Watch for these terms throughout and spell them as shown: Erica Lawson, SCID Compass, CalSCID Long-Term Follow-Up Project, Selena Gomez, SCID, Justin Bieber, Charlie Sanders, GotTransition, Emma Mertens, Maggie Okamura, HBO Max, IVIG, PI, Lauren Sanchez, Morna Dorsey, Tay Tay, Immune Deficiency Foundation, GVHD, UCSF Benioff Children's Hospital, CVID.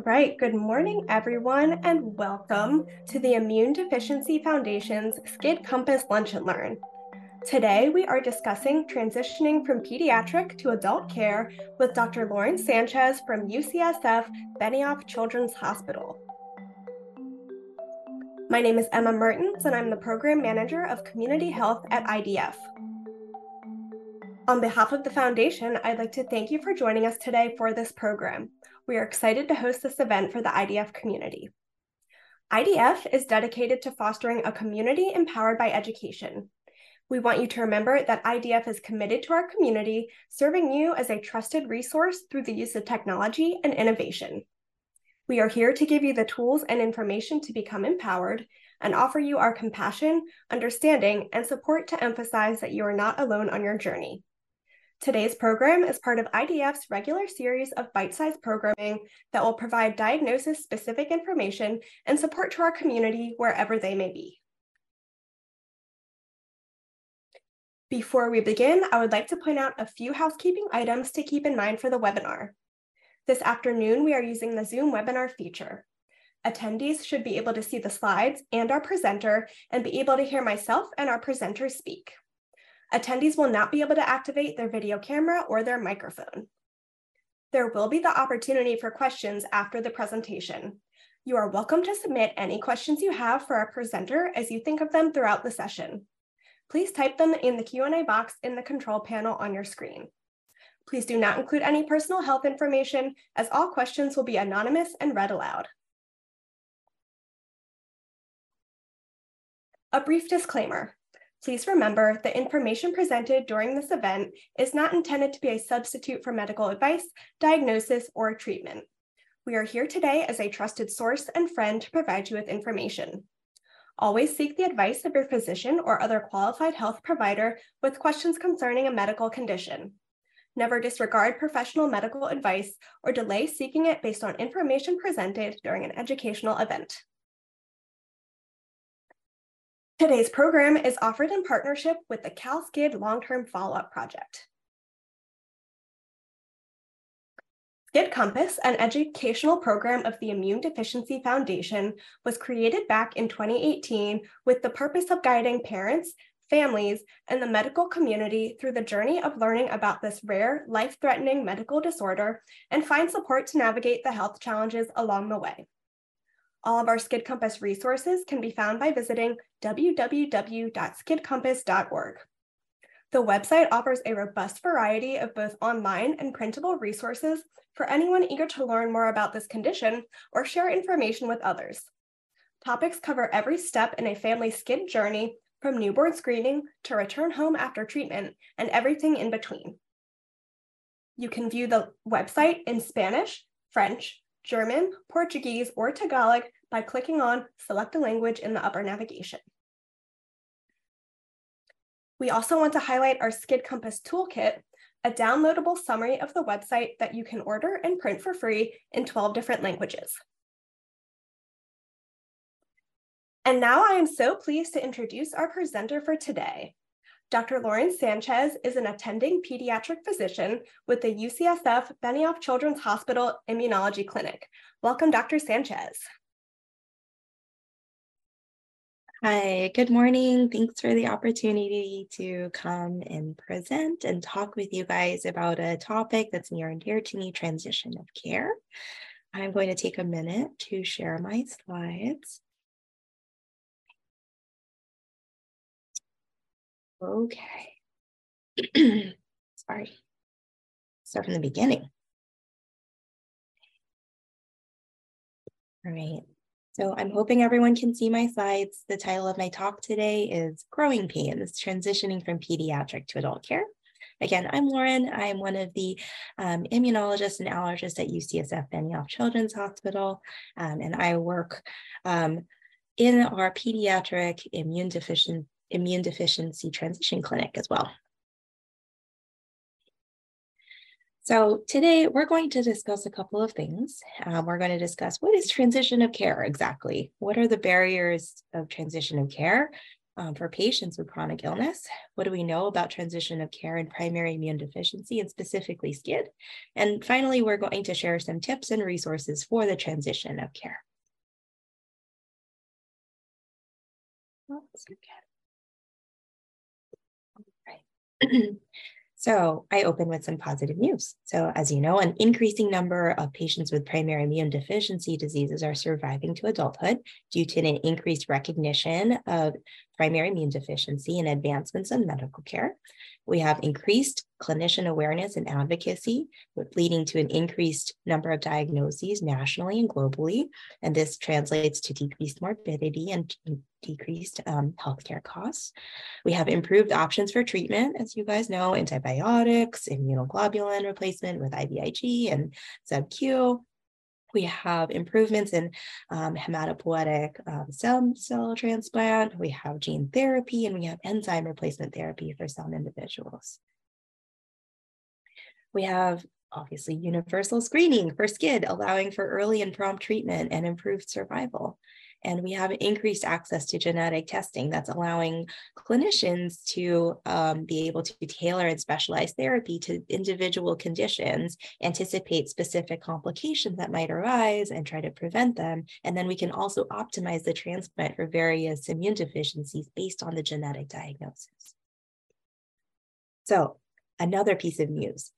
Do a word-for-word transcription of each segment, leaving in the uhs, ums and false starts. All right, good morning, everyone, and welcome to the Immune Deficiency Foundation's SCID Compass Lunch and Learn. Today, we are discussing transitioning from pediatric to adult care with Doctor Lauren Sanchez from U C S F Benioff Children's Hospital. My name is Emma Mertens, and I'm the Program Manager of Community Health at I D F. On behalf of the Foundation, I'd like to thank you for joining us today for this program. We are excited to host this event for the I D F community. I D F is dedicated to fostering a community empowered by education. We want you to remember that I D F is committed to our community, serving you as a trusted resource through the use of technology and innovation. We are here to give you the tools and information to become empowered and offer you our compassion, understanding, and support to emphasize that you are not alone on your journey. Today's program is part of I D F's regular series of bite-sized programming that will provide diagnosis-specific information and support to our community wherever they may be. Before we begin, I would like to point out a few housekeeping items to keep in mind for the webinar. This afternoon, we are using the Zoom webinar feature. Attendees should be able to see the slides and our presenter and be able to hear myself and our presenter speak. Attendees will not be able to activate their video camera or their microphone. There will be the opportunity for questions after the presentation. You are welcome to submit any questions you have for our presenter as you think of them throughout the session. Please type them in the Q and A box in the control panel on your screen. Please do not include any personal health information, as all questions will be anonymous and read aloud. A brief disclaimer. Please remember that information presented during this event is not intended to be a substitute for medical advice, diagnosis, or treatment. We are here today as a trusted source and friend to provide you with information. Always seek the advice of your physician or other qualified health provider with questions concerning a medical condition. Never disregard professional medical advice or delay seeking it based on information presented during an educational event. Today's program is offered in partnership with the CalSCID Long-Term Follow-Up Project. SCID Compass, an educational program of the Immune Deficiency Foundation, was created back in twenty eighteen with the purpose of guiding parents, families, and the medical community through the journey of learning about this rare, life-threatening medical disorder and find support to navigate the health challenges along the way. All of our SCID Compass resources can be found by visiting w w w dot skid compass dot org. The website offers a robust variety of both online and printable resources for anyone eager to learn more about this condition or share information with others. Topics cover every step in a family SCID journey, from newborn screening to return home after treatment and everything in between. You can view the website in Spanish, French, German, Portuguese, or Tagalog by clicking on Select a Language in the upper navigation. We also want to highlight our SCID Compass Toolkit, a downloadable summary of the website that you can order and print for free in twelve different languages. And now I am so pleased to introduce our presenter for today. Doctor Lauren Sanchez is an attending pediatric physician with the U C S F Benioff Children's Hospital Immunology Clinic. Welcome, Doctor Sanchez. Hi, good morning. Thanks for the opportunity to come and present and talk with you guys about a topic that's near and dear to me, transition of care. I'm going to take a minute to share my slides. Okay. Sorry. Start from the beginning. All right. So I'm hoping everyone can see my slides. The title of my talk today is Growing Pains, Transitioning from Pediatric to Adult Care. Again, I'm Lauren. I'm one of the um, immunologists and allergists at U C S F Benioff Children's Hospital, um, and I work um, in our pediatric immune deficiency Immune Deficiency Transition Clinic as well. So today we're going to discuss a couple of things. Um, we're going to discuss what is transition of care exactly? What are the barriers of transition of care? um, for patients with chronic illness. What do we know about transition of care and primary immune deficiency, and specifically SCID? And finally, we're going to share some tips and resources for the transition of care. Oops, okay. So I open with some positive news. So as you know, an increasing number of patients with primary immune deficiency diseases are surviving to adulthood due to an increased recognition of primary immune deficiency and advancements in medical care. We have increased clinician awareness and advocacy, leading to an increased number of diagnoses nationally and globally. And this translates to decreased morbidity and decreased um, healthcare costs. We have improved options for treatment, as you guys know, antibiotics, immunoglobulin replacement with I V I G and sub Q. We have improvements in um, hematopoietic um, stem cell transplant. We have gene therapy, and we have enzyme replacement therapy for some individuals. We have obviously universal screening for SCID, allowing for early and prompt treatment and improved survival. And we have increased access to genetic testing that's allowing clinicians to um, be able to tailor and specialize therapy to individual conditions, anticipate specific complications that might arise and try to prevent them. And then we can also optimize the transplant for various immune deficiencies based on the genetic diagnosis. So another piece of news,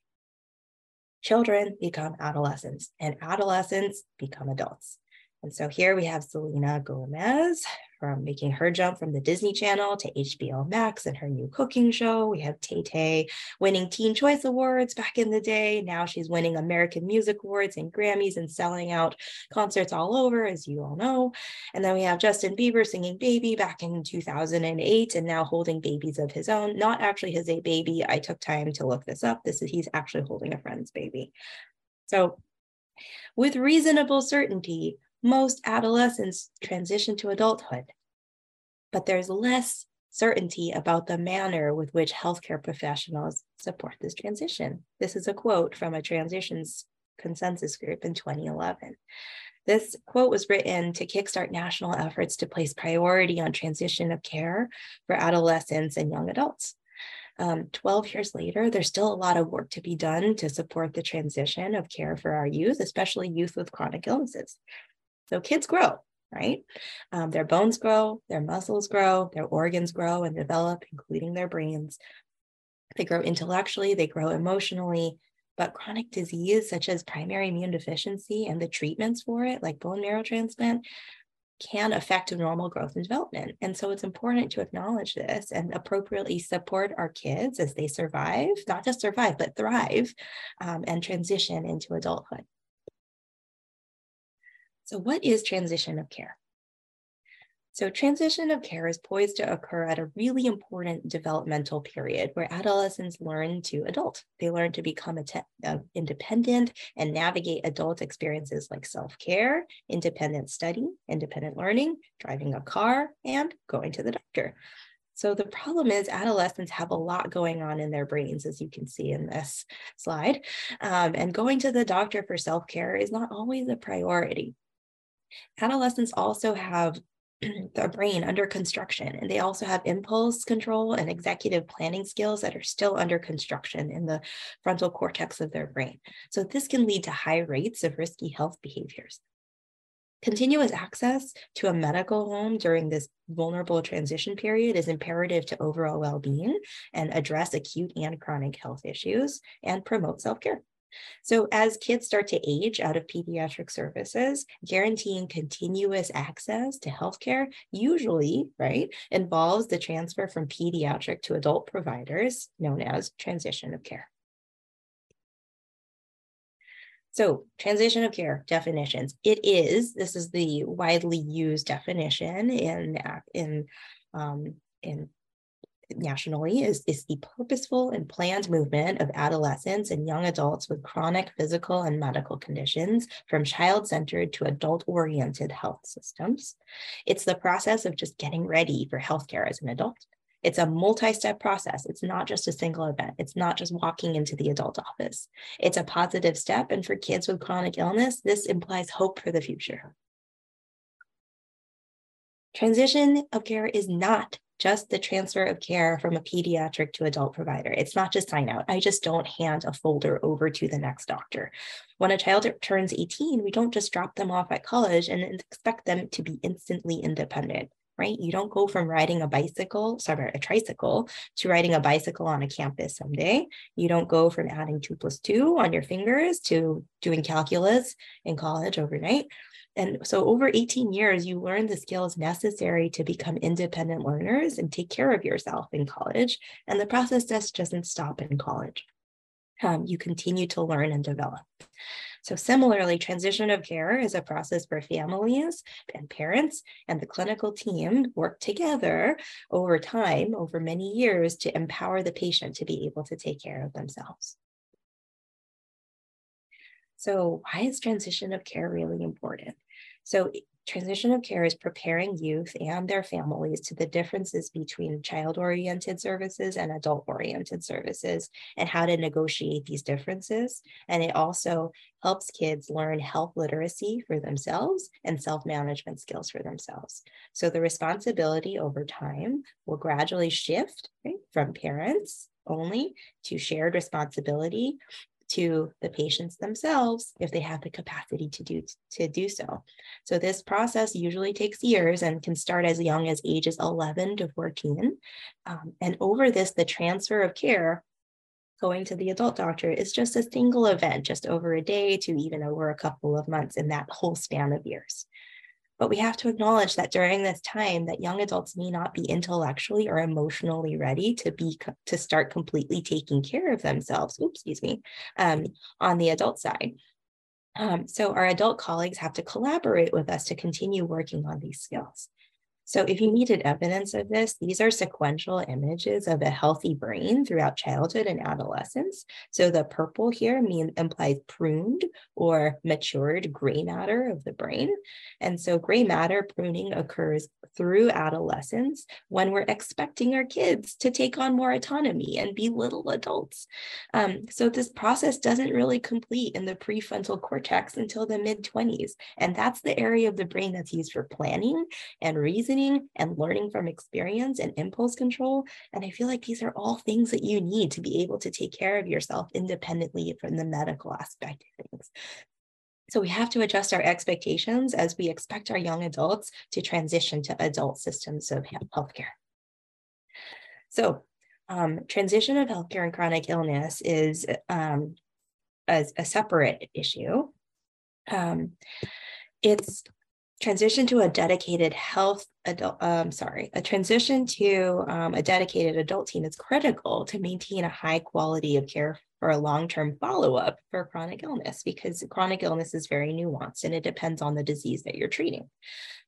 children become adolescents and adolescents become adults. And so here we have Selena Gomez from making her jump from the Disney Channel to H B O Max and her new cooking show. We have Tay Tay winning Teen Choice Awards back in the day. Now she's winning American Music Awards and Grammys and selling out concerts all over, as you all know. And then we have Justin Bieber singing Baby back in two thousand eight and now holding babies of his own. Not actually his a baby. I took time to look this up. This is, he's actually holding a friend's baby. So with reasonable certainty, most adolescents transition to adulthood, but there's less certainty about the manner with which healthcare professionals support this transition. This is a quote from a transitions consensus group in twenty eleven. This quote was written to kickstart national efforts to place priority on transition of care for adolescents and young adults. Um, twelve years later, there's still a lot of work to be done to support the transition of care for our youth, especially youth with chronic illnesses. So kids grow, right? Um, their bones grow, their muscles grow, their organs grow and develop, including their brains. They grow intellectually, they grow emotionally, but chronic disease such as primary immune deficiency and the treatments for it, like bone marrow transplant, can affect normal growth and development. And so it's important to acknowledge this and appropriately support our kids as they survive, not just survive, but thrive um, and transition into adulthood. So what is transition of care? So transition of care is poised to occur at a really important developmental period where adolescents learn to adult. They learn to become uh, independent and navigate adult experiences like self-care, independent study, independent learning, driving a car, and going to the doctor. So the problem is adolescents have a lot going on in their brains, as you can see in this slide. Um, and going to the doctor for self-care is not always a priority. Adolescents also have their brain under construction, and they also have impulse control and executive planning skills that are still under construction in the frontal cortex of their brain. So this can lead to high rates of risky health behaviors. Continuous access to a medical home during this vulnerable transition period is imperative to overall well-being and address acute and chronic health issues and promote self-care. So as kids start to age out of pediatric services, guaranteeing continuous access to healthcare usually, right, involves the transfer from pediatric to adult providers, known as transition of care. So transition of care definitions. It is, this is the widely used definition in, in, um, in nationally is, is the purposeful and planned movement of adolescents and young adults with chronic physical and medical conditions from child-centered to adult-oriented health systems. It's the process of just getting ready for healthcare as an adult. It's a multi-step process. It's not just a single event. It's not just walking into the adult office. It's a positive step. And for kids with chronic illness, this implies hope for the future. Transition of care is not just the transfer of care from a pediatric to adult provider. It's not just sign out. I just don't hand a folder over to the next doctor. When a child turns eighteen, we don't just drop them off at college and expect them to be instantly independent, right? You don't go from riding a bicycle, sorry, a tricycle to riding a bicycle on a campus someday. You don't go from adding two plus two on your fingers to doing calculus in college overnight. And so over eighteen years, you learn the skills necessary to become independent learners and take care of yourself in college. And the process just doesn't stop in college. Um, you continue to learn and develop. So similarly, transition of care is a process where families and parents and the clinical team work together over time, over many years, to empower the patient to be able to take care of themselves. So why is transition of care really important? So transition of care is preparing youth and their families to the differences between child-oriented services and adult-oriented services and how to negotiate these differences. And it also helps kids learn health literacy for themselves and self-management skills for themselves. So the responsibility over time will gradually shift, right, from parents only to shared responsibility to the patients themselves if they have the capacity to do, to do so. So this process usually takes years and can start as young as ages eleven to fourteen. Um, and over this, the transfer of care going to the adult doctor is just a single event, just over a day to even over a couple of months in that whole span of years. But we have to acknowledge that during this time that young adults may not be intellectually or emotionally ready to be to start completely taking care of themselves, oops, excuse me, um, on the adult side. Um, so our adult colleagues have to collaborate with us to continue working on these skills. So if you needed evidence of this, these are sequential images of a healthy brain throughout childhood and adolescence. So the purple here means implies pruned or matured gray matter of the brain. And so gray matter pruning occurs through adolescence when we're expecting our kids to take on more autonomy and be little adults. Um, so this process doesn't really complete in the prefrontal cortex until the mid twenties. And that's the area of the brain that's used for planning and reasoning and learning from experience and impulse control. And I feel like these are all things that you need to be able to take care of yourself independently from the medical aspect of things. So we have to adjust our expectations as we expect our young adults to transition to adult systems of healthcare. So um, transition of healthcare and chronic illness is um, a, a separate issue. Um, it's transition to a dedicated health adult, um, sorry, a transition to um, a dedicated adult team is critical to maintain a high quality of care for a long-term follow-up for chronic illness, because chronic illness is very nuanced and it depends on the disease that you're treating.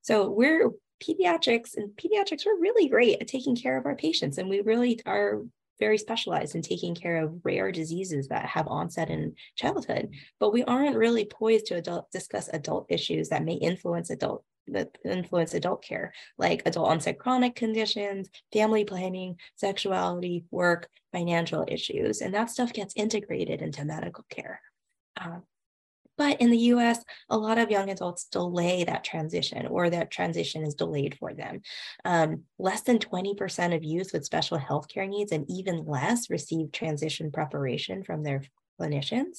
So we're pediatrics and pediatrics, we're really great at taking care of our patients, and we really are very specialized in taking care of rare diseases that have onset in childhood, but we aren't really poised to adult, discuss adult issues that may influence adult that influence adult care, like adult onset chronic conditions, family planning, sexuality, work, financial issues, and that stuff gets integrated into medical care. Um, But in the U S, a lot of young adults delay that transition, or that transition is delayed for them. Um, less than twenty percent of youth with special healthcare needs and even less receive transition preparation from their clinicians.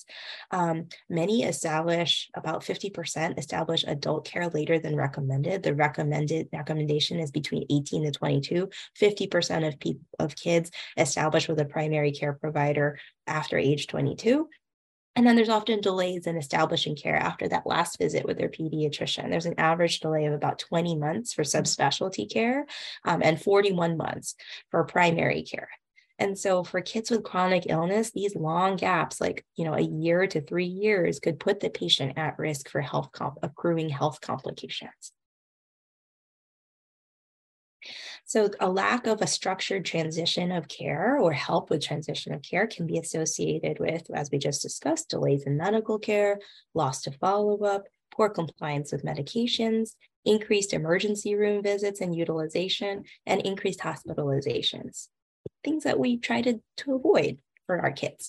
Um, many establish, about fifty percent establish adult care later than recommended. The recommended recommendation is between eighteen to twenty-two. fifty percent of, people, of kids establish with a primary care provider after age twenty-two. And then there's often delays in establishing care after that last visit with their pediatrician. There's an average delay of about twenty months for subspecialty care, um, and forty-one months for primary care. And so for kids with chronic illness, these long gaps, like, you know, a year to three years could put the patient at risk for health comp- accruing health complications. So a lack of a structured transition of care or help with transition of care can be associated with, as we just discussed, delays in medical care, loss to follow-up, poor compliance with medications, increased emergency room visits and utilization, and increased hospitalizations, things that we try to, to avoid for our kids.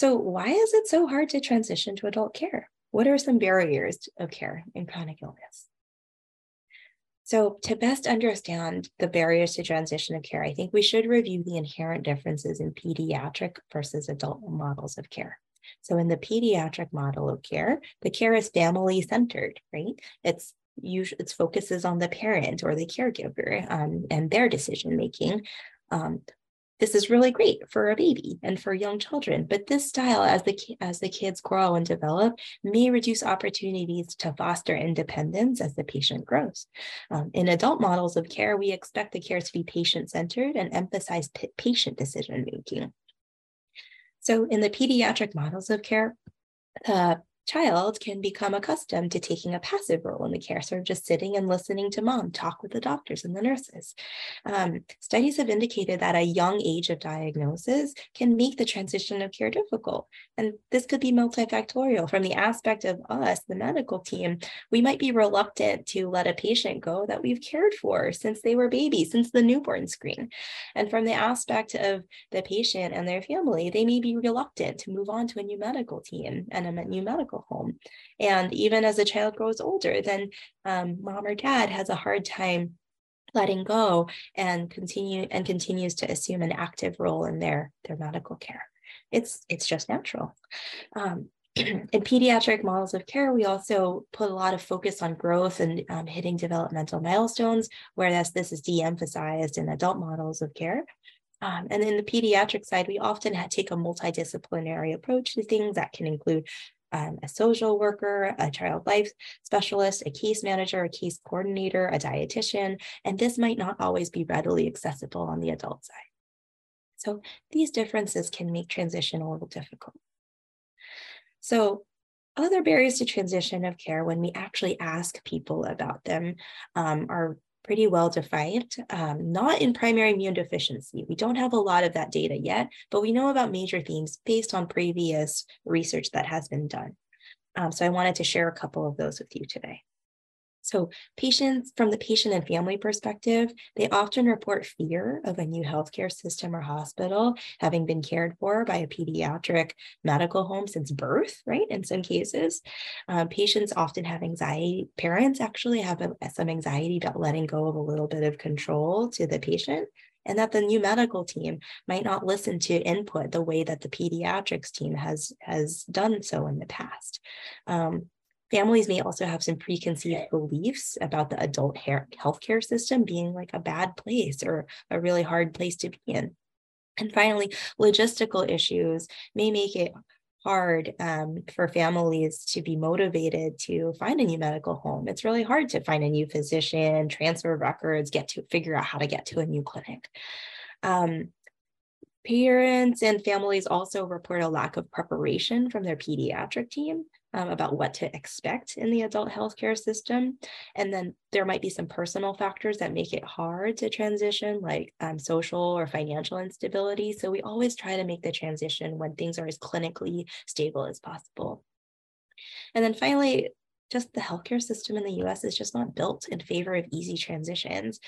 So why is it so hard to transition to adult care? What are some barriers of care in chronic illness? So to best understand the barriers to transition of care, I think we should review the inherent differences in pediatric versus adult models of care. So in the pediatric model of care, the care is family-centered, right? It's usually it focuses on the parent or the caregiver um, and their decision-making. Um, This is really great for a baby and for young children, but this style, as the as the kids grow and develop, may reduce opportunities to foster independence as the patient grows. Um, in adult models of care, we expect the care to be patient-centered and emphasize patient decision-making. So in the pediatric models of care, uh, child can become accustomed to taking a passive role in the care, sort of just sitting and listening to mom talk with the doctors and the nurses. Um, studies have indicated that a young age of diagnosis can make the transition of care difficult. And this could be multifactorial. From the aspect of us, the medical team, we might be reluctant to let a patient go that we've cared for since they were babies, since the newborn screen. And from the aspect of the patient and their family, they may be reluctant to move on to a new medical team and a new medical home. And even as a child grows older, then um, mom or dad has a hard time letting go and continue and continues to assume an active role in their, their medical care. It's, it's just natural. Um, in pediatric models of care, we also put a lot of focus on growth and um, hitting developmental milestones, whereas this is de-emphasized in adult models of care. Um, and in the pediatric side, we often take a multidisciplinary approach to things that can include Um, a social worker, a child life specialist, a case manager, a case coordinator, a dietitian, and this might not always be readily accessible on the adult side. So these differences can make transition a little difficult. So other barriers to transition of care, when we actually ask people about them, um, are pretty well defined, um, not in primary immune deficiency. We don't have a lot of that data yet, but we know about major themes based on previous research that has been done. Um, so I wanted to share a couple of those with you today. So patients, from the patient and family perspective, they often report fear of a new healthcare system or hospital, having been cared for by a pediatric medical home since birth, right? In some cases, um, patients often have anxiety. Parents actually have some anxiety about letting go of a little bit of control to the patient, and that the new medical team might not listen to input the way that the pediatrics team has, has done so in the past. Um, Families may also have some preconceived beliefs about the adult healthcare system being like a bad place or a really hard place to be in. And finally, logistical issues may make it hard um, for families to be motivated to find a new medical home. It's really hard to find a new physician, transfer records, get to figure out how to get to a new clinic. Um, Parents and families also report a lack of preparation from their pediatric team um, about what to expect in the adult healthcare system. And then there might be some personal factors that make it hard to transition, like um, social or financial instability. So we always try to make the transition when things are as clinically stable as possible. And then finally, just the healthcare system in the U S is just not built in favor of easy transitions.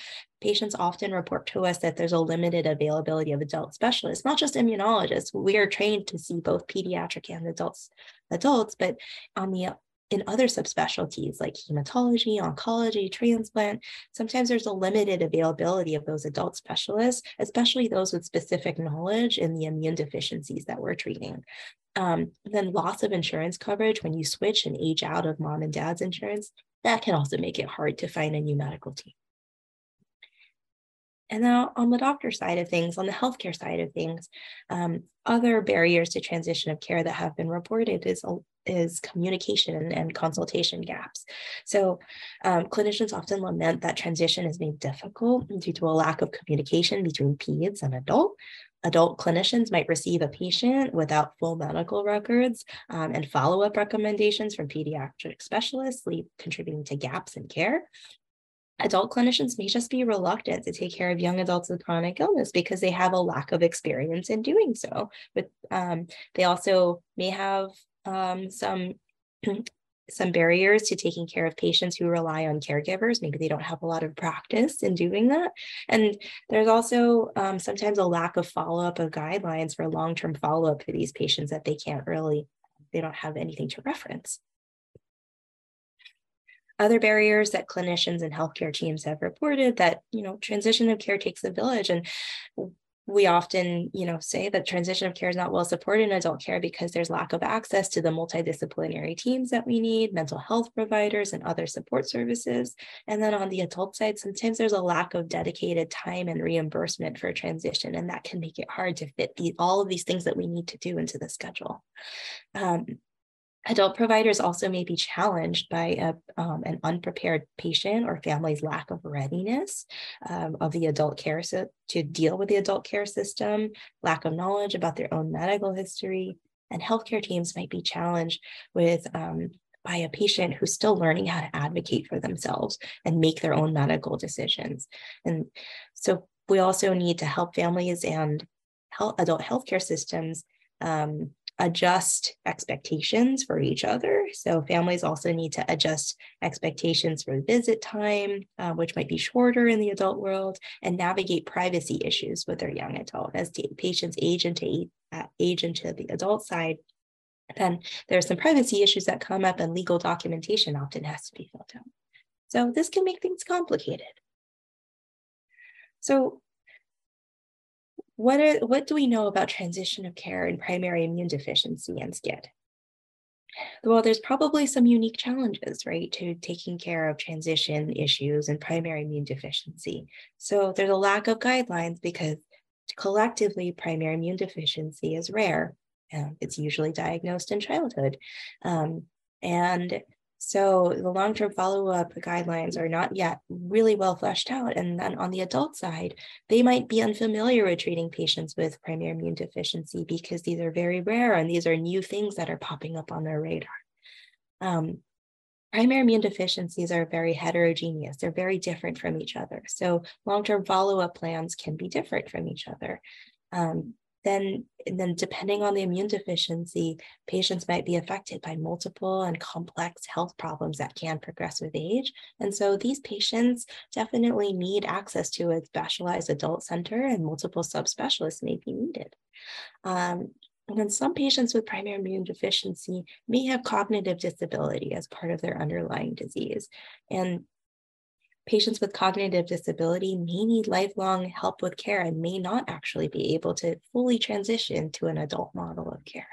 Patients often report to us that there's a limited availability of adult specialists, not just immunologists. We are trained to see both pediatric and adults, adults, but on the in other subspecialties like hematology, oncology, transplant, sometimes there's a limited availability of those adult specialists, especially those with specific knowledge in the immune deficiencies that we're treating. Um, then loss of insurance coverage when you switch and age out of mom and dad's insurance, that can also make it hard to find a new medical team. And now on the doctor side of things, on the healthcare side of things, um, other barriers to transition of care that have been reported is, is communication and, and consultation gaps. So um, clinicians often lament that transition is made difficult due to a lack of communication between peds and adult. Adult clinicians might receive a patient without full medical records um, and follow-up recommendations from pediatric specialists, contributing to gaps in care. Adult clinicians may just be reluctant to take care of young adults with chronic illness because they have a lack of experience in doing so. But um, they also may have um, some some barriers to taking care of patients who rely on caregivers. Maybe they don't have a lot of practice in doing that. And there's also um, sometimes a lack of follow-up of guidelines for long-term follow-up for these patients that they can't really, they don't have anything to reference. other barriers that clinicians and healthcare teams have reported that, you know, transition of care takes a village. And we often, you know, say that transition of care is not well supported in adult care because there's lack of access to the multidisciplinary teams that we need, mental health providers and other support services. And then on the adult side, sometimes there's a lack of dedicated time and reimbursement for transition, and that can make it hard to fit the, all of these things that we need to do into the schedule. Um, Adult providers also may be challenged by a, um, an unprepared patient or family's lack of readiness um, of the adult care so to deal with the adult care system, lack of knowledge about their own medical history, and healthcare teams might be challenged with um, by a patient who's still learning how to advocate for themselves and make their own medical decisions. And so we also need to help families and health, adult healthcare systems um, adjust expectations for each other. So families also need to adjust expectations for visit time, uh, which might be shorter in the adult world, and navigate privacy issues with their young adult. As patients age into, uh, age into the adult side, then there are some privacy issues that come up, and legal documentation often has to be filled out. So this can make things complicated. So What, are, what do we know about transition of care in primary immune deficiency and SCID? Well, there's probably some unique challenges, right, to taking care of transition issues and primary immune deficiency. So there's a lack of guidelines because collectively primary immune deficiency is rare. It's usually diagnosed in childhood. Um, and so the long-term follow-up guidelines are not yet really well fleshed out. And then on the adult side, they might be unfamiliar with treating patients with primary immune deficiency because these are very rare and these are new things that are popping up on their radar. Um, primary immune deficiencies are very heterogeneous. They're very different from each other. So long-term follow-up plans can be different from each other. Um, Then, and then depending on the immune deficiency, patients might be affected by multiple and complex health problems that can progress with age. And so these patients definitely need access to a specialized adult center, and multiple subspecialists may be needed. Um, and then some patients with primary immune deficiency may have cognitive disability as part of their underlying disease. And patients with cognitive disability may need lifelong help with care and may not actually be able to fully transition to an adult model of care.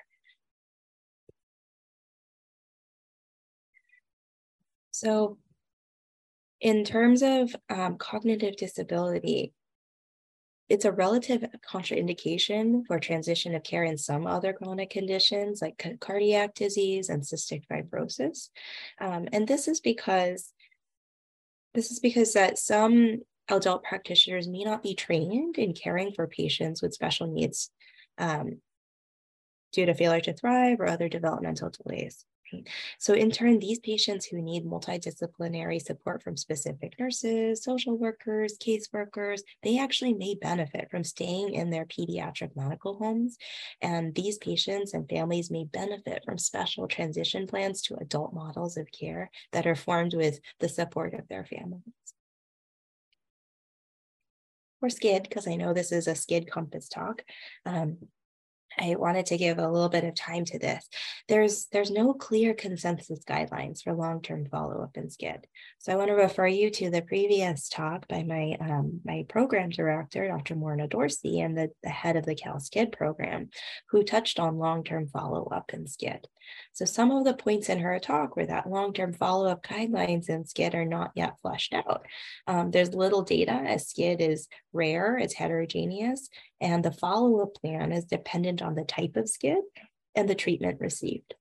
So in terms of um, cognitive disability, it's a relative contraindication for transition of care in some other chronic conditions like cardiac disease and cystic fibrosis. Um, and this is because This is because that some adult practitioners may not be trained in caring for patients with special needs um, due to failure to thrive or other developmental delays. So in turn, these patients who need multidisciplinary support from specific nurses, social workers, caseworkers, they actually may benefit from staying in their pediatric medical homes. And these patients and families may benefit from special transition plans to adult models of care that are formed with the support of their families. For SCID, because I know this is a SCID Compass talk, um, I wanted to give a little bit of time to this. There's, there's no clear consensus guidelines for long-term follow-up in SCID. So I want to refer you to the previous talk by my, um, my program director, Doctor Morna Dorsey, and the, the head of the CalSCID program, who touched on long-term follow-up in SCID. So some of the points in her talk were that long-term follow-up guidelines in SCID are not yet fleshed out. Um, there's little data, as SCID is rare, it's heterogeneous, and the follow-up plan is dependent on the type of SCID and the treatment received.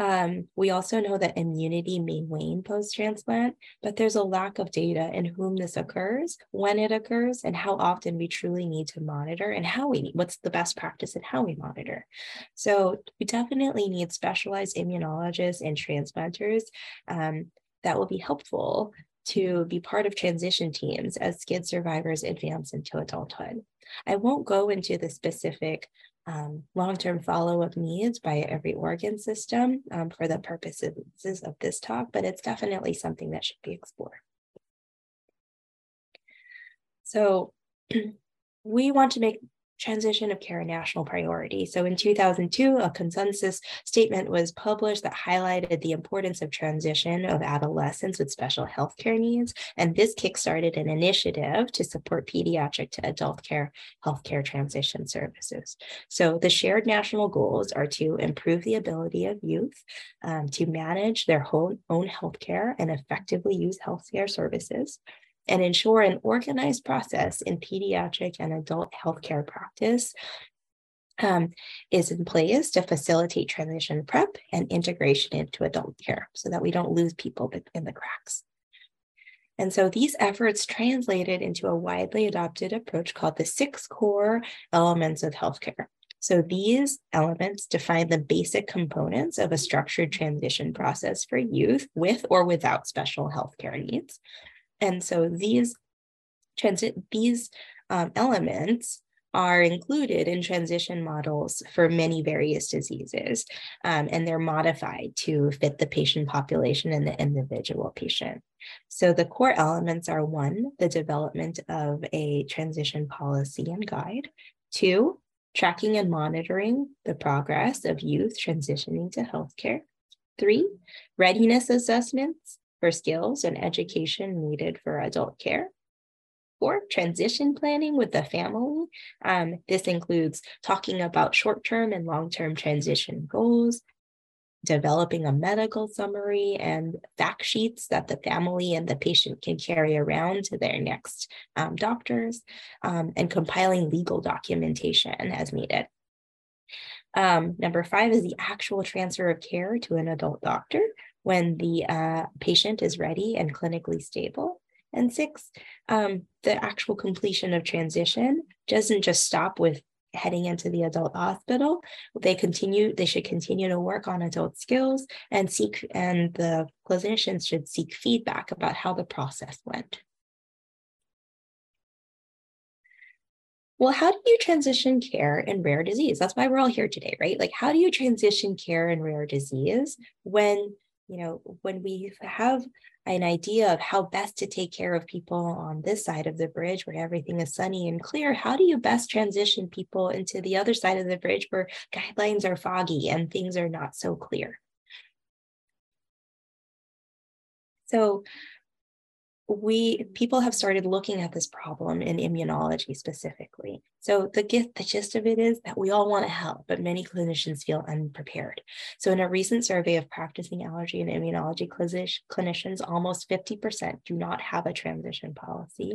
Um, we also know that immunity may wane post-transplant, but there's a lack of data in whom this occurs, when it occurs, and how often we truly need to monitor, and how we need, what's the best practice and how we monitor. So we definitely need specialized immunologists and transplanters um, that will be helpful to be part of transition teams as SCID survivors advance into adulthood. I won't go into the specific Um, long-term follow-up needs by every organ system um, for the purposes of this talk, but it's definitely something that should be explored. So we want to make transition of care a national priority. So in two thousand two, a consensus statement was published that highlighted the importance of transition of adolescents with special health care needs. And this kickstarted an initiative to support pediatric to adult care healthcare transition services. So the shared national goals are to improve the ability of youth um, to manage their whole, own healthcare and effectively use healthcare services, and ensure an organized process in pediatric and adult healthcare practice um, is in place to facilitate transition prep and integration into adult care so that we don't lose people in the cracks. And so these efforts translated into a widely adopted approach called the six core elements of healthcare. So these elements define the basic components of a structured transition process for youth with or without special healthcare needs. And so these transit these um, elements are included in transition models for many various diseases, um, and they're modified to fit the patient population and the individual patient. So the core elements are one, the development of a transition policy and guide, two, tracking and monitoring the progress of youth transitioning to healthcare, three, readiness assessments for skills and education needed for adult care. Four, transition planning with the family. Um, this includes talking about short-term and long-term transition goals, developing a medical summary and fact sheets that the family and the patient can carry around to their next um, doctors, um, and compiling legal documentation as needed. Um, number five is the actual transfer of care to an adult doctor when the uh, patient is ready and clinically stable. And six, um, the actual completion of transition doesn't just stop with heading into the adult hospital. They continue, they should continue to work on adult skills and seek, and the clinicians should seek feedback about how the process went. Well, how do you transition care in rare disease? That's why we're all here today, right? Like, how do you transition care in rare disease when You know, when we have an idea of how best to take care of people on this side of the bridge where everything is sunny and clear, how do you best transition people into the other side of the bridge where guidelines are foggy and things are not so clear? So we people have started looking at this problem in immunology specifically. So the gist, the gist of it is that we all want to help, but many clinicians feel unprepared. So in a recent survey of practicing allergy and immunology clinicians, almost fifty percent do not have a transition policy.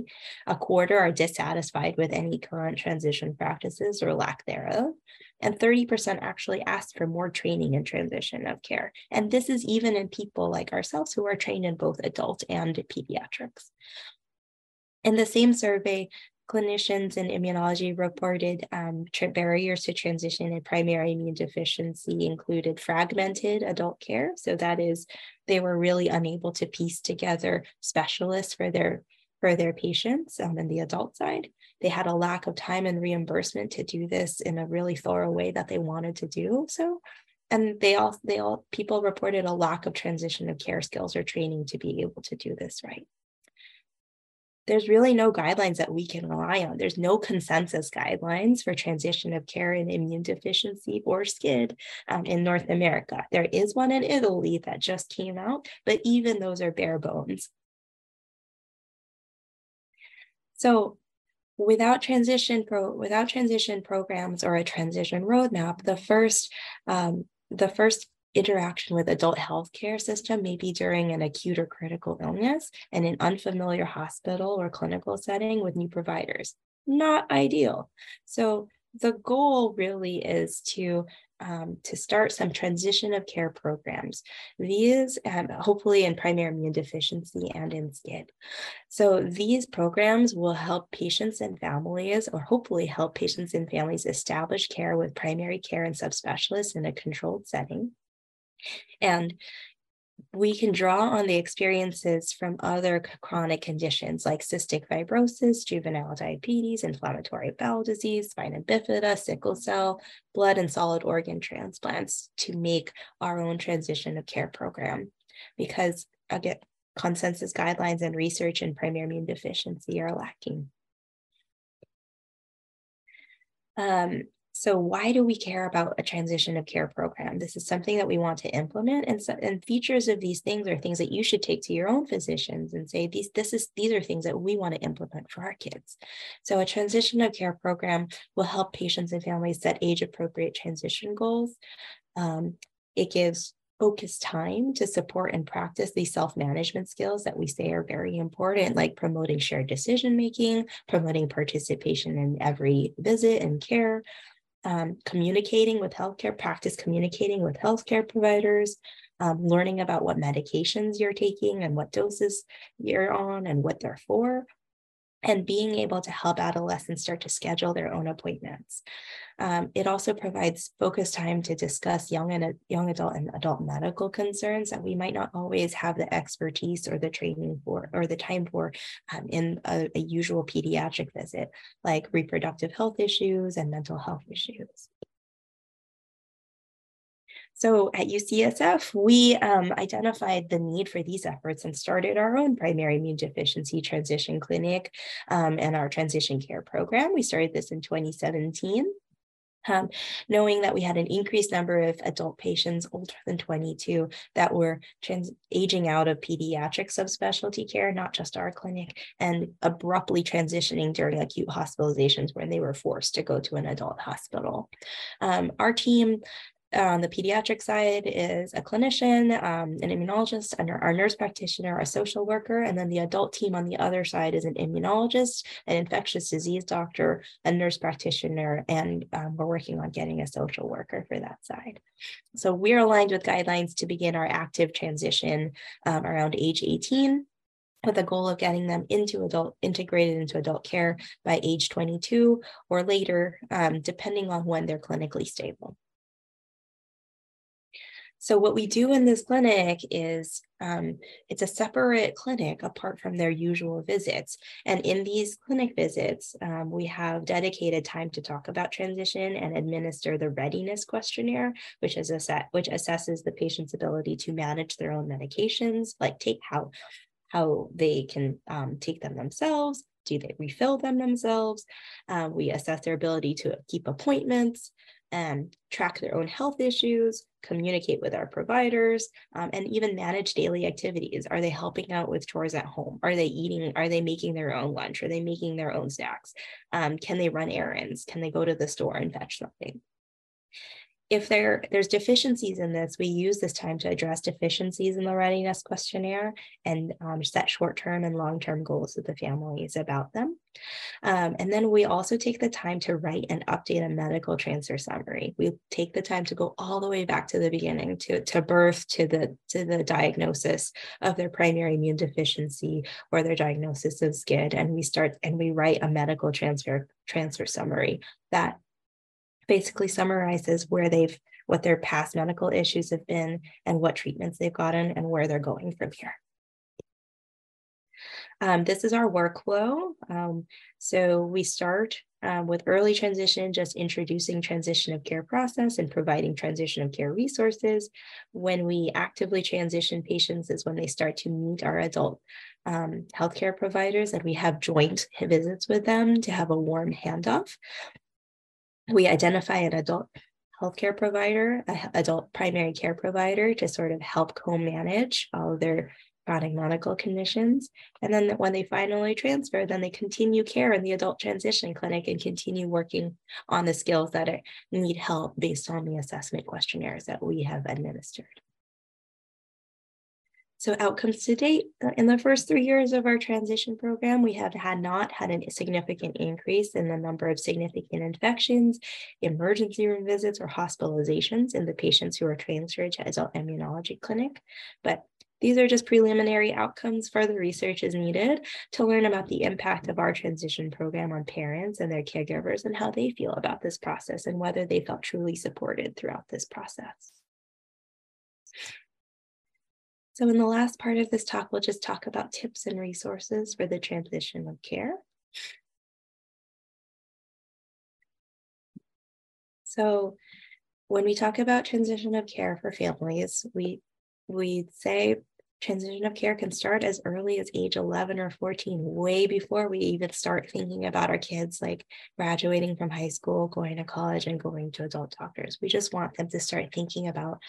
A quarter are dissatisfied with any current transition practices or lack thereof. And thirty percent actually asked for more training in transition of care. And this is even in people like ourselves who are trained in both adult and pediatrics. In the same survey, clinicians in immunology reported um, barriers to transition in primary immune deficiency included fragmented adult care. So that is, they were really unable to piece together specialists for their for their patients um, on the adult side. They had a lack of time and reimbursement to do this in a really thorough way that they wanted to do so. And they all, they all, people reported a lack of transition of care skills or training to be able to do this right. There's really no guidelines that we can rely on. There's no consensus guidelines for transition of care in immune deficiency or S C I D um, in North America. There is one in Italy that just came out, but even those are bare bones. So without transition, pro, without transition programs or a transition roadmap, the first, um, the first interaction with adult healthcare system may be during an acute or critical illness and an unfamiliar hospital or clinical setting with new providers. Not ideal. So the goal really is to Um, to start some transition of care programs. These, um, hopefully in primary immune deficiency and in S C I D. So these programs will help patients and families, or hopefully help patients and families establish care with primary care and subspecialists in a controlled setting. And we can draw on the experiences from other chronic conditions like cystic fibrosis, juvenile diabetes, inflammatory bowel disease, spina bifida, sickle cell, blood and solid organ transplants to make our own transition of care program. Because again, consensus guidelines and research in primary immune deficiency are lacking. Um, so why do we care about a transition of care program? This is something that we want to implement, and, so, and features of these things are things that you should take to your own physicians and say, these, this is, these are things that we want to implement for our kids. So a transition of care program will help patients and families set age-appropriate transition goals. Um, it gives focused time to support and practice these self-management skills that we say are very important, like promoting shared decision-making, promoting participation in every visit and care, um, communicating with healthcare, practice communicating with healthcare providers, um, learning about what medications you're taking and what doses you're on and what they're for, and being able to help adolescents start to schedule their own appointments. Um, it also provides focused time to discuss young and uh, young adult and adult medical concerns that we might not always have the expertise or the training for, or the time for um, in a, a usual pediatric visit, like reproductive health issues and mental health issues. So at U C S F, we um, identified the need for these efforts and started our own primary immune deficiency transition clinic um, and our transition care program. We started this in twenty seventeen. Um, knowing that we had an increased number of adult patients older than twenty-two that were trans aging out of pediatric subspecialty care, not just our clinic, and abruptly transitioning during acute hospitalizations when they were forced to go to an adult hospital. Um, our team on the pediatric side is a clinician, um, an immunologist, and our nurse practitioner, a social worker, and then the adult team on the other side is an immunologist, an infectious disease doctor, a nurse practitioner, and um, we're working on getting a social worker for that side. So we're aligned with guidelines to begin our active transition um, around age eighteen, with the goal of getting them into adult, integrated into adult care by age twenty-two or later, um, depending on when they're clinically stable. So what we do in this clinic is um, it's a separate clinic apart from their usual visits. And in these clinic visits, um, we have dedicated time to talk about transition and administer the readiness questionnaire, which is a set, which assesses the patient's ability to manage their own medications, like take how, how they can um, take them themselves. Do they refill them themselves? Uh, we assess their ability to keep appointments, and track their own health issues, communicate with our providers, um, and even manage daily activities. Are they helping out with chores at home? Are they eating? Are they making their own lunch? Are they making their own snacks? Um, can they run errands? Can they go to the store and fetch something? If there, there's deficiencies in this, we use this time to address deficiencies in the readiness questionnaire and um, set short-term and long-term goals with the families about them. Um, and then we also take the time to write and update a medical transfer summary. We take the time to go all the way back to the beginning, to, to birth, to the, to the diagnosis of their primary immune deficiency or their diagnosis of SCID, and we start and we write a medical transfer, transfer summary that basically summarizes where they've, what their past medical issues have been and what treatments they've gotten and where they're going from here. Um, this is our workflow. Um, so we start um, with early transition, just introducing transition of care process and providing transition of care resources. When we actively transition patients is when they start to meet our adult um, healthcare providers, and we have joint visits with them to have a warm handoff. We identify an adult healthcare provider, an adult primary care provider to sort of help co-manage all of their chronic medical conditions. And then when they finally transfer, then they continue care in the adult transition clinic and continue working on the skills that are, need help based on the assessment questionnaires that we have administered. So outcomes to date, in the first three years of our transition program, we have had not had a significant increase in the number of significant infections, emergency room visits, or hospitalizations in the patients who are transferred to adult immunology clinic. But these are just preliminary outcomes. Further research is needed to learn about the impact of our transition program on parents and their caregivers and how they feel about this process and whether they felt truly supported throughout this process. So in the last part of this talk, we'll just talk about tips and resources for the transition of care. So when we talk about transition of care for families, we, we say transition of care can start as early as age eleven or fourteen, way before we even start thinking about our kids like graduating from high school, going to college, and going to adult doctors. We just want them to start thinking about,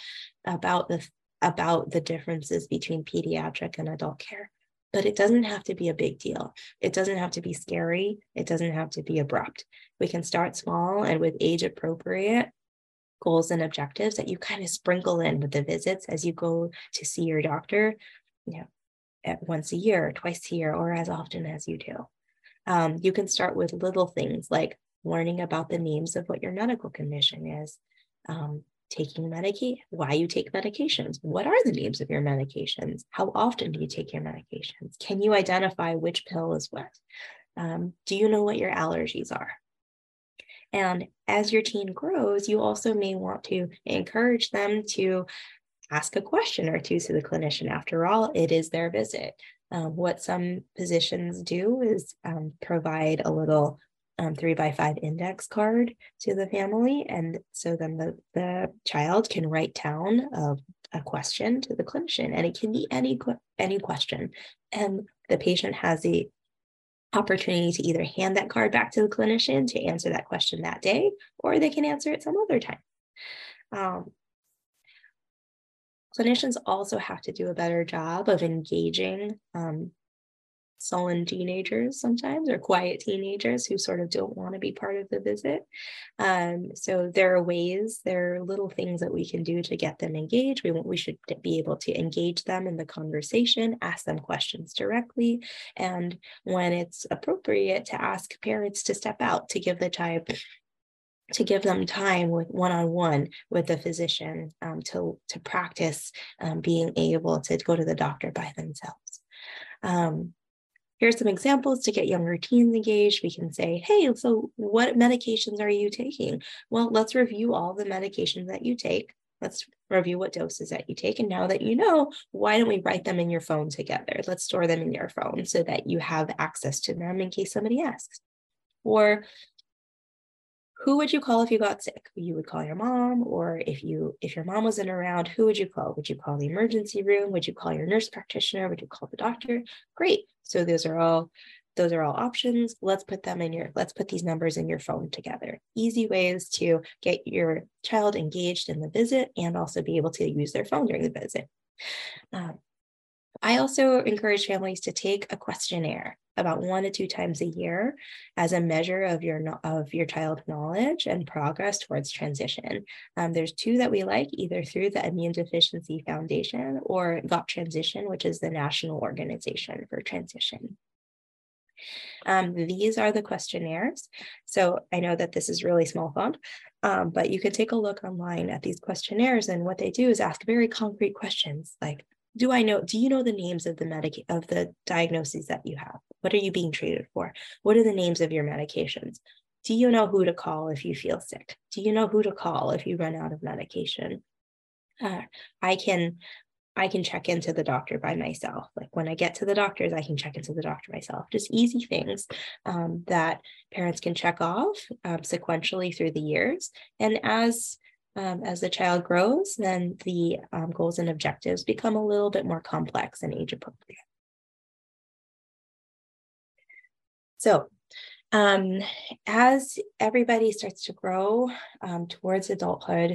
about, the, about the differences between pediatric and adult care. But it doesn't have to be a big deal. It doesn't have to be scary. It doesn't have to be abrupt. We can start small and with age-appropriate goals and objectives that you kind of sprinkle in with the visits as you go to see your doctor, you know, at once a year, twice a year, or as often as you do. Um, you can start with little things like learning about the names of what your medical condition is, um, taking medication, why you take medications, what are the names of your medications, how often do you take your medications, can you identify which pill is what, um, do you know what your allergies are? And as your teen grows, you also may want to encourage them to ask a question or two to the clinician. After all, it is their visit. Um, what some physicians do is um, provide a little um, three by five index card to the family. And so then the, the child can write down a, a question to the clinician, and it can be any, any question. And the patient has the opportunity to either hand that card back to the clinician to answer that question that day, or they can answer it some other time. Um, clinicians also have to do a better job of engaging um, sullen teenagers sometimes, or quiet teenagers who sort of don't want to be part of the visit. Um, so there are ways, there are little things that we can do to get them engaged. We, we should be able to engage them in the conversation, ask them questions directly, and when it's appropriate, to ask parents to step out, to give the child, to give them time with one-on-one with the physician, um, to, to practice um, being able to go to the doctor by themselves. Um, Here's some examples to get younger teens engaged. We can say, hey, so what medications are you taking? Well, let's review all the medications that you take. Let's review what doses that you take. And now that you know, why don't we write them in your phone together? Let's store them in your phone so that you have access to them in case somebody asks. Or who would you call if you got sick? You would call your mom, or if you if your mom wasn't around, who would you call? Would you call the emergency room? Would you call your nurse practitioner? Would you call the doctor? Great. So those are all those are all options. Let's put them in your let's put these numbers in your phone together. Easy ways to get your child engaged in the visit and also be able to use their phone during the visit. Um, I also encourage families to take a questionnaire about one to two times a year as a measure of your of your child's knowledge and progress towards transition. Um, there's two that we like, either through the Immune Deficiency Foundation or GotTransition, which is the national organization for transition. Um, these are the questionnaires. So I know that this is really small font, um, but you can take a look online at these questionnaires, and what they do is ask very concrete questions like, Do I know, do you know the names of the medic of the diagnoses that you have? What are you being treated for? What are the names of your medications? Do you know who to call if you feel sick? Do you know who to call if you run out of medication? Uh, I can, I can check into the doctor by myself. Like when I get to the doctors, I can check into the doctor myself. Just easy things um, that parents can check off um, sequentially through the years. And as Um, as the child grows, then the um, goals and objectives become a little bit more complex and age appropriate. So um, as everybody starts to grow um, towards adulthood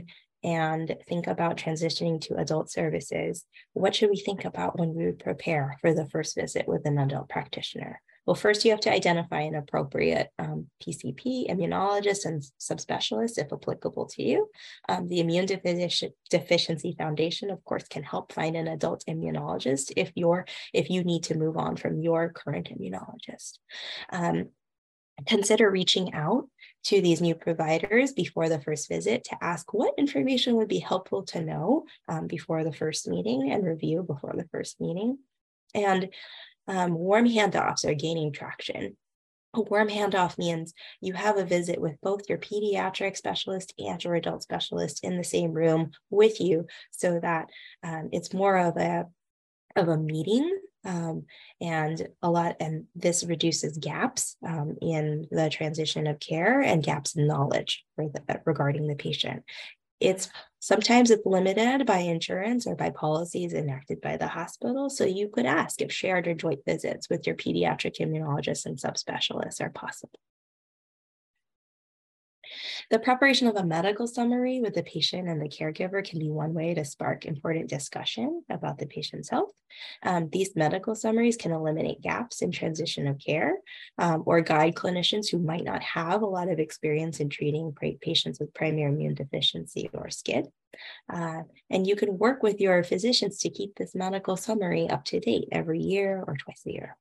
and think about transitioning to adult services, what should we think about when we prepare for the first visit with an adult practitioner? Well, first you have to identify an appropriate um, P C P, immunologist, and subspecialist if applicable to you. Um, the Immune Defici- Deficiency Foundation, of course, can help find an adult immunologist if you're if you need to move on from your current immunologist. Um, consider reaching out to these new providers before the first visit to ask what information would be helpful to know um, before the first meeting, and review before the first meeting. And Um, warm handoffs are gaining traction. A warm handoff means you have a visit with both your pediatric specialist and your adult specialist in the same room with you, so that um, it's more of a of a meeting, um, and a lot. And this reduces gaps um, in the transition of care and gaps in knowledge for the, regarding the patient. It's Sometimes it's limited by insurance or by policies enacted by the hospital, so you could ask if shared or joint visits with your pediatric immunologist and subspecialists are possible. The preparation of a medical summary with the patient and the caregiver can be one way to spark important discussion about the patient's health. Um, these medical summaries can eliminate gaps in transition of care um, or guide clinicians who might not have a lot of experience in treating patients with primary immune deficiency or S C I D. Uh, and you can work with your physicians to keep this medical summary up to date every year or twice a year.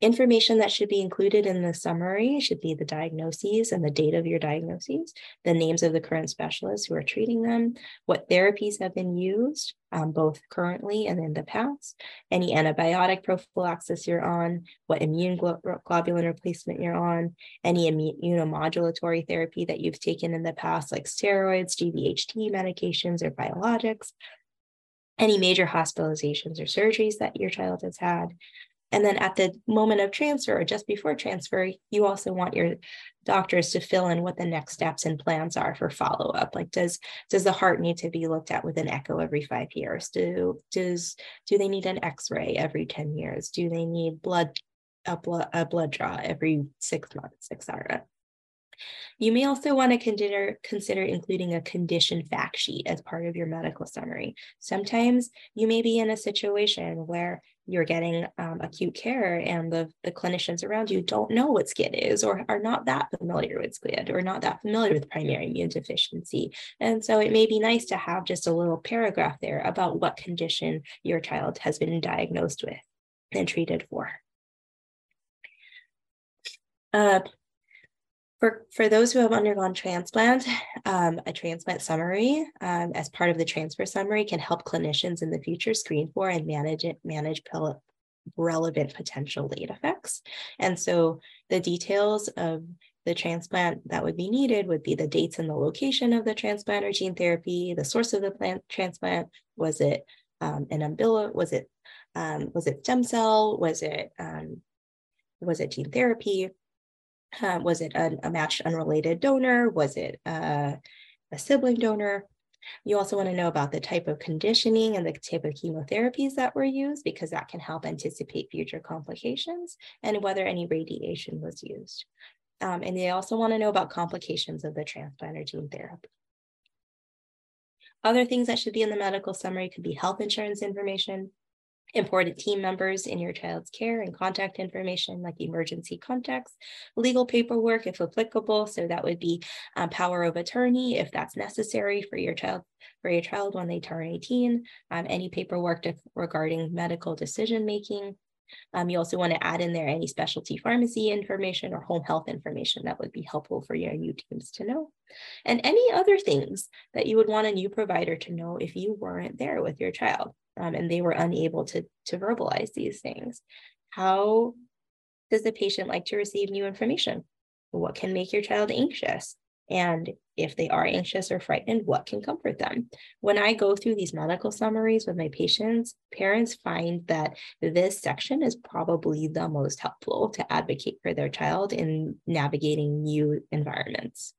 Information that should be included in the summary should be the diagnoses and the date of your diagnoses, the names of the current specialists who are treating them, what therapies have been used, um, both currently and in the past, any antibiotic prophylaxis you're on, what immune glo globulin replacement you're on, any immunomodulatory therapy that you've taken in the past, like steroids, G V H D medications, or biologics, any major hospitalizations or surgeries that your child has had. And then at the moment of transfer or just before transfer, you also want your doctors to fill in what the next steps and plans are for follow-up. Like, does, does the heart need to be looked at with an echo every five years? Do, does, do they need an x-ray every ten years? Do they need blood, a blood, a blood draw every six months, et cetera? You may also want to consider, consider including a condition fact sheet as part of your medical summary. Sometimes you may be in a situation where you're getting um, acute care and the, the clinicians around you don't know what S C I D is or are not that familiar with S C I D or not that familiar with primary immune deficiency. And so it may be nice to have just a little paragraph there about what condition your child has been diagnosed with and treated for. Uh, For, for those who have undergone transplant, um, a transplant summary um, as part of the transfer summary can help clinicians in the future screen for and manage it, manage relevant potential late effects. And so the details of the transplant that would be needed would be the dates and the location of the transplant or gene therapy, the source of the plant transplant, was it um, an umbilical, was it, um, was it stem cell, was it, um, was it gene therapy? Um, was it a, a matched unrelated donor? Was it uh, a sibling donor? You also want to know about the type of conditioning and the type of chemotherapies that were used, because that can help anticipate future complications, and whether any radiation was used. Um, and they also want to know about complications of the transplant or gene therapy. Other things that should be in the medical summary could be health insurance information, important team members in your child's care and contact information like emergency contacts, legal paperwork if applicable. So that would be um, power of attorney if that's necessary for your child for your child when they turn eighteen, um, any paperwork to, regarding medical decision making. Um, you also want to add in there any specialty pharmacy information or home health information that would be helpful for your new teams to know, and any other things that you would want a new provider to know if you weren't there with your child. Um, and they were unable to, to verbalize these things. How does the patient like to receive new information? What can make your child anxious? And if they are anxious or frightened, what can comfort them? When I go through these medical summaries with my patients, parents find that this section is probably the most helpful to advocate for their child in navigating new environments.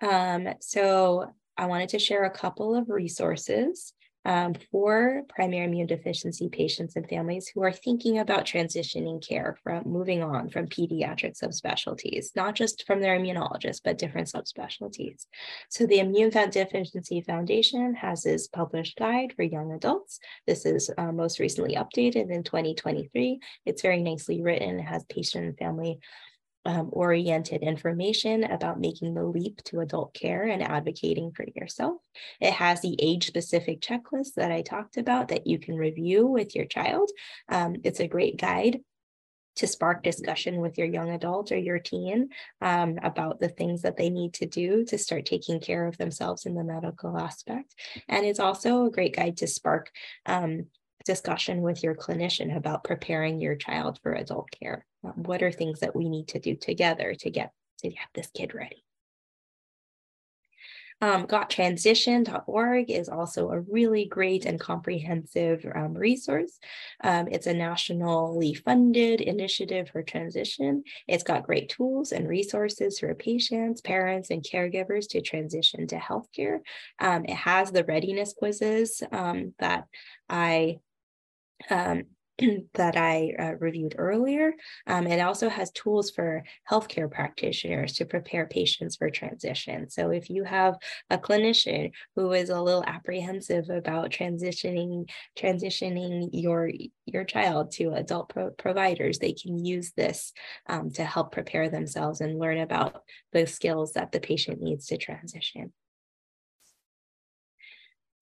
Um, so... I wanted to share a couple of resources um, for primary immune deficiency patients and families who are thinking about transitioning care from moving on from pediatric subspecialties, not just from their immunologist, but different subspecialties. So the Immune Deficiency Foundation has this published guide for young adults. This is uh, most recently updated in twenty twenty-three. It's very nicely written. It has patient and family Um, oriented information about making the leap to adult care and advocating for yourself. It has the age-specific checklist that I talked about that you can review with your child. Um, it's a great guide to spark discussion with your young adult or your teen um, about the things that they need to do to start taking care of themselves in the medical aspect. And it's also a great guide to spark um, discussion with your clinician about preparing your child for adult care. What are things that we need to do together to get to get this kid ready? Um, got transition dot org is also a really great and comprehensive um, resource. Um, it's a nationally funded initiative for transition. It's got great tools and resources for patients, parents, and caregivers to transition to healthcare. Um, it has the readiness quizzes um, that I um, that I uh, reviewed earlier. Um, it also has tools for healthcare practitioners to prepare patients for transition. So if you have a clinician who is a little apprehensive about transitioning transitioning your, your child to adult pro providers, they can use this um, to help prepare themselves and learn about the skills that the patient needs to transition.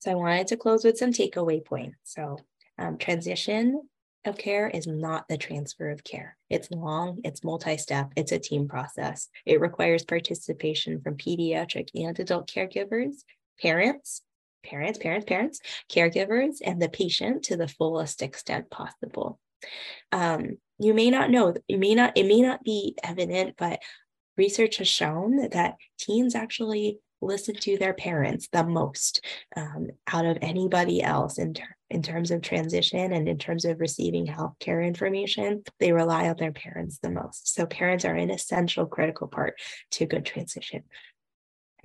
So I wanted to close with some takeaway points. So um, transition of care is not the transfer of care. It's long, it's multi-step, it's a team process. It requires participation from pediatric and adult caregivers, parents, parents, parents, parents, caregivers, and the patient to the fullest extent possible. Um, you may not know, you may not, it may not be evident, but research has shown that teens actually listen to their parents the most um, out of anybody else in, ter in terms of transition and in terms of receiving healthcare information. They rely on their parents the most. So parents are an essential, critical part to good transition.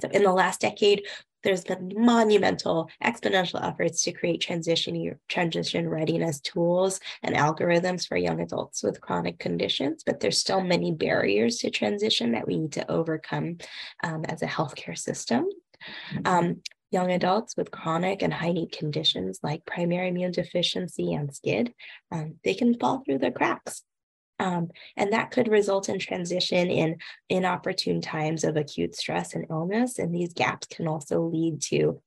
So in the last decade, there's been monumental, exponential efforts to create transition, transition readiness tools and algorithms for young adults with chronic conditions, but there's still many barriers to transition that we need to overcome um, as a healthcare system. Um, young adults with chronic and high-need conditions like primary immune deficiency and S C I D, um, they can fall through the cracks. Um, and that could result in transition in inopportune times of acute stress and illness. And these gaps can also lead to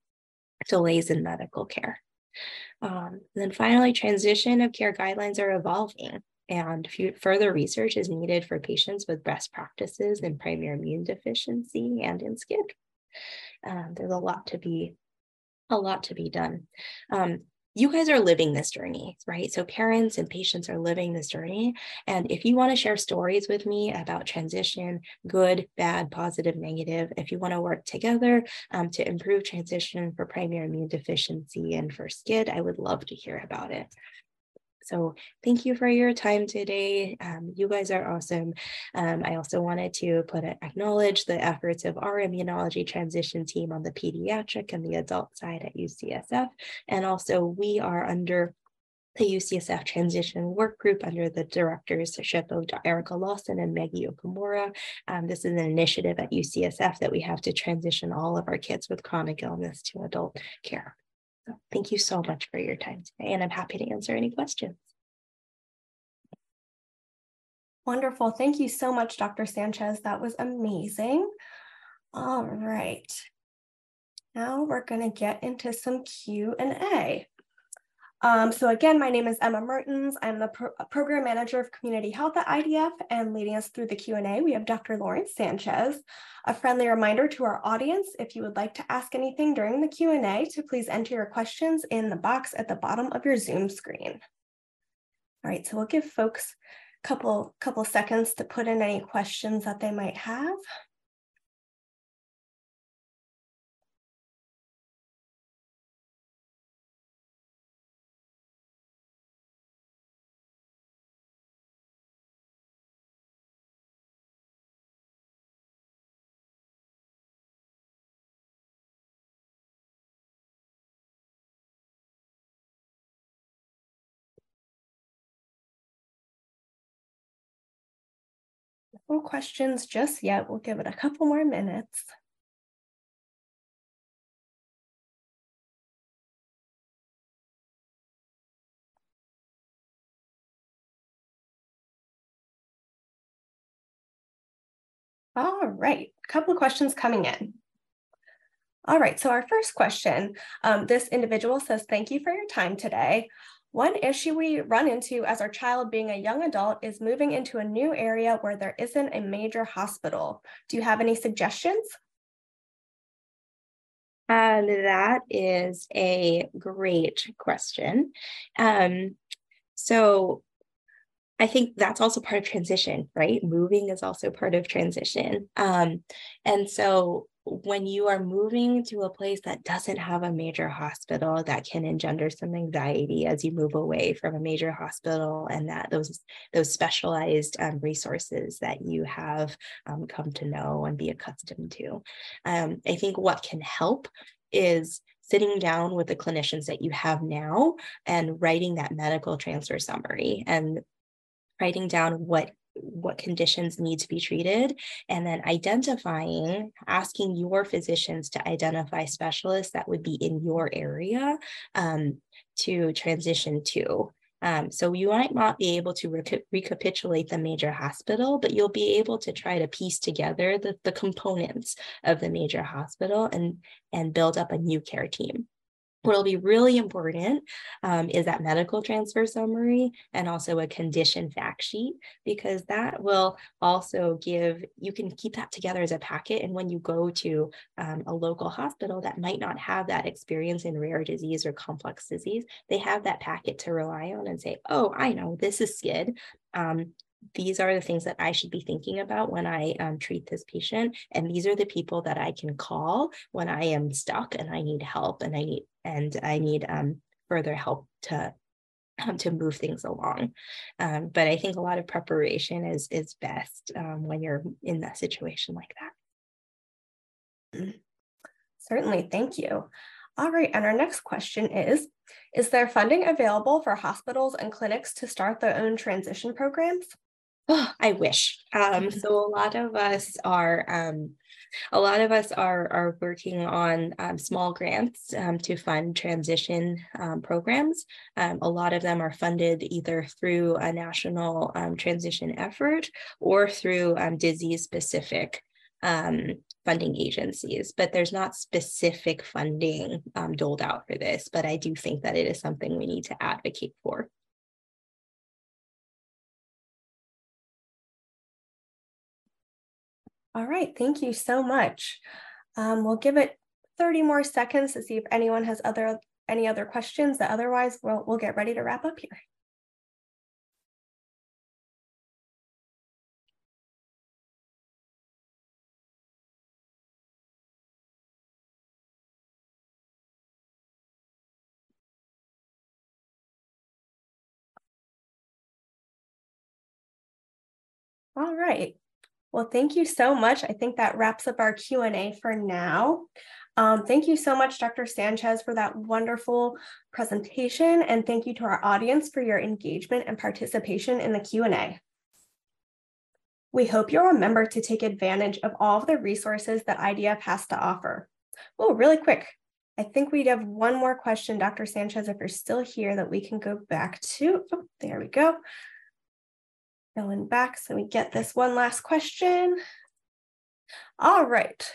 delays in medical care. Um, then finally, transition of care guidelines are evolving, and further research is needed for patients with best practices in primary immune deficiency and in S C I D. Um, there's a lot to be, a lot to be done. Um, You guys are living this journey, right? So parents and patients are living this journey. And if you want to share stories with me about transition, good, bad, positive, negative, if you want to work together um, to improve transition for primary immune deficiency and for S C I D, I would love to hear about it. So thank you for your time today. Um, you guys are awesome. Um, I also wanted to put a, acknowledge the efforts of our immunology transition team on the pediatric and the adult side at U C S F. And also we are under the U C S F transition work group under the directorship of Erica Lawson and Maggie Okamura. Um, this is an initiative at U C S F that we have to transition all of our kids with chronic illness to adult care. Thank you so much for your time today, and I'm happy to answer any questions. Wonderful. Thank you so much, Doctor Sanchez. That was amazing. All right. Now we're going to get into some Q and A. Um, so again, my name is Emma Mertens. I'm the Pro Program Manager of Community Health at I D F, and leading us through the Q and A, we have Doctor Lauren Sanchez. A friendly reminder to our audience, if you would like to ask anything during the Q and A, to please enter your questions in the box at the bottom of your Zoom screen. All right, so we'll give folks a couple, couple seconds to put in any questions that they might have. No questions just yet. We'll give it a couple more minutes. All right, a couple of questions coming in. All right, so our first question, um, this individual says, thank you for your time today. One issue we run into as our child being a young adult is moving into a new area where there isn't a major hospital. Do you have any suggestions? And that is a great question. Um, so I think that's also part of transition, right? Moving is also part of transition. Um, and so when you are moving to a place that doesn't have a major hospital, that can engender some anxiety as you move away from a major hospital, and that those those specialized um, resources that you have um, come to know and be accustomed to. Um, I think what can help is sitting down with the clinicians that you have now and writing that medical transfer summary and writing down what what conditions need to be treated, and then identifying, asking your physicians to identify specialists that would be in your area um, to transition to. Um, so you might not be able to rec- recapitulate the major hospital, but you'll be able to try to piece together the, the components of the major hospital and, and build up a new care team. What will be really important um, is that medical transfer summary and also a condition fact sheet, because that will also give, you can keep that together as a packet. And when you go to um, a local hospital that might not have that experience in rare disease or complex disease, they have that packet to rely on and say, oh, I know, this is SCID. Um, These are the things that I should be thinking about when I um, treat this patient. And these are the people that I can call when I am stuck and I need help and I need and I need um, further help to, um, to move things along. Um, but I think a lot of preparation is, is best um, when you're in that situation like that. Certainly, thank you. All right, and our next question is, is there funding available for hospitals and clinics to start their own transition programs? Oh, I wish. Um, so a lot of us are, um, a lot of us are are working on um, small grants um, to fund transition um, programs. Um, a lot of them are funded either through a national um, transition effort or through um, disease-specific um, funding agencies, but there's not specific funding um, doled out for this, but I do think that it is something we need to advocate for. All right, thank you so much. Um, we'll give it thirty more seconds to see if anyone has other any other questions, that otherwise we'll, we'll get ready to wrap up here. All right. Well, thank you so much. I think that wraps up our Q and A for now. Um, thank you so much, Doctor Sanchez, for that wonderful presentation. And thank you to our audience for your engagement and participation in the Q and A. We hope you'll remember to take advantage of all of the resources that I D F has to offer. Oh, really quick. I think we'd have one more question, Doctor Sanchez, if you're still here, that we can go back to. Oh, there we go. Going back so we get this one last question. All right.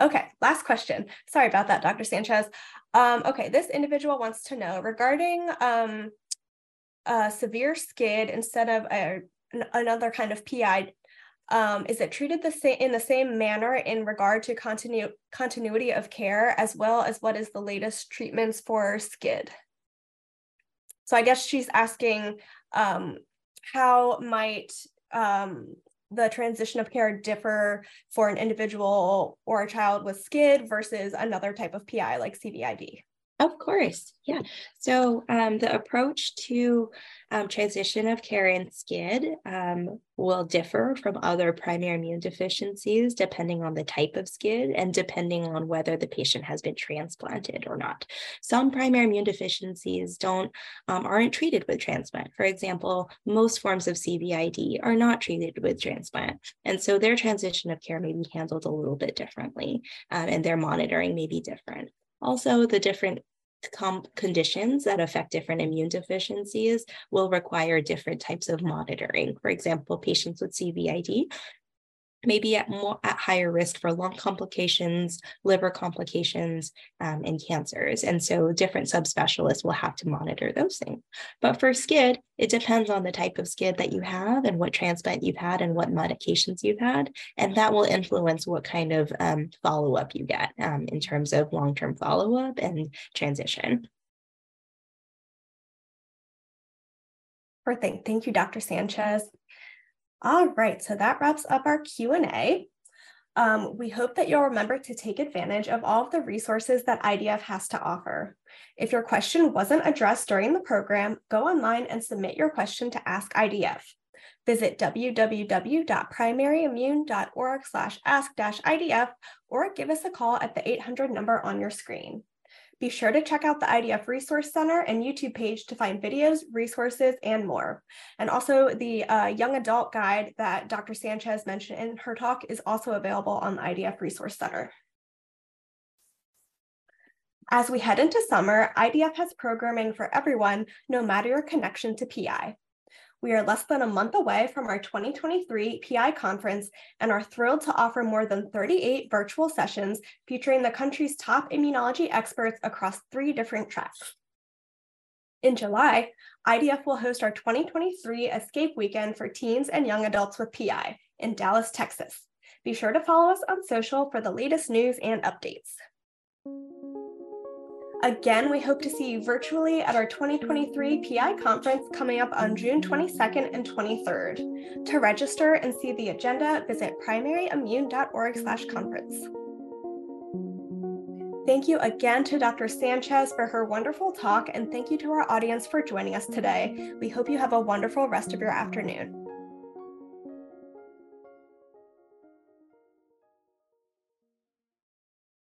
Okay, last question. Sorry about that, Doctor Sanchez. Um, okay, this individual wants to know regarding um, a severe SCID instead of a, another kind of P I, um, is it treated the same in the same manner in regard to continu continuity of care, as well as what is the latest treatments for SCID? So I guess she's asking, Um, how might um, the transition of care differ for an individual or a child with SCID versus another type of P I like C V I D? Of course, yeah. So um, the approach to um, transition of care in SCID um, will differ from other primary immune deficiencies depending on the type of SCID and depending on whether the patient has been transplanted or not. Some primary immune deficiencies don't, um, aren't treated with transplant. For example, most forms of C V I D are not treated with transplant. And so their transition of care may be handled a little bit differently, um, and their monitoring may be different. Also, the different conditions that affect different immune deficiencies will require different types of monitoring. For example, patients with C V I D may be at, more, at higher risk for lung complications, liver complications, um, and cancers. And so different subspecialists will have to monitor those things. But for SCID, it depends on the type of SCID that you have and what transplant you've had and what medications you've had. And that will influence what kind of um, follow-up you get um, in terms of long-term follow-up and transition. Perfect. Thank you, Doctor Sanchez. All right, so that wraps up our Q and A. Um, we hope that you'll remember to take advantage of all of the resources that I D F has to offer. If your question wasn't addressed during the program, go online and submit your question to Ask I D F. Visit w w w dot primary immune dot org slash ask dash I D F or give us a call at the eight hundred number on your screen. Be sure to check out the I D F Resource Center and YouTube page to find videos, resources, and more. And also the uh, Young Adult Guide that Doctor Sanchez mentioned in her talk is also available on the I D F Resource Center. As we head into summer, I D F has programming for everyone, no matter your connection to P I. We are less than a month away from our twenty twenty-three P I conference and are thrilled to offer more than thirty-eight virtual sessions featuring the country's top immunology experts across three different tracks. In July, I D F will host our twenty twenty-three Escape Weekend for teens and young adults with P I in Dallas, Texas. Be sure to follow us on social for the latest news and updates. Again, we hope to see you virtually at our twenty twenty-three P I conference coming up on June twenty-second and twenty-third. To register and see the agenda, visit primary immune dot org slash conference. Thank you again to Doctor Sanchez for her wonderful talk, and thank you to our audience for joining us today. We hope you have a wonderful rest of your afternoon.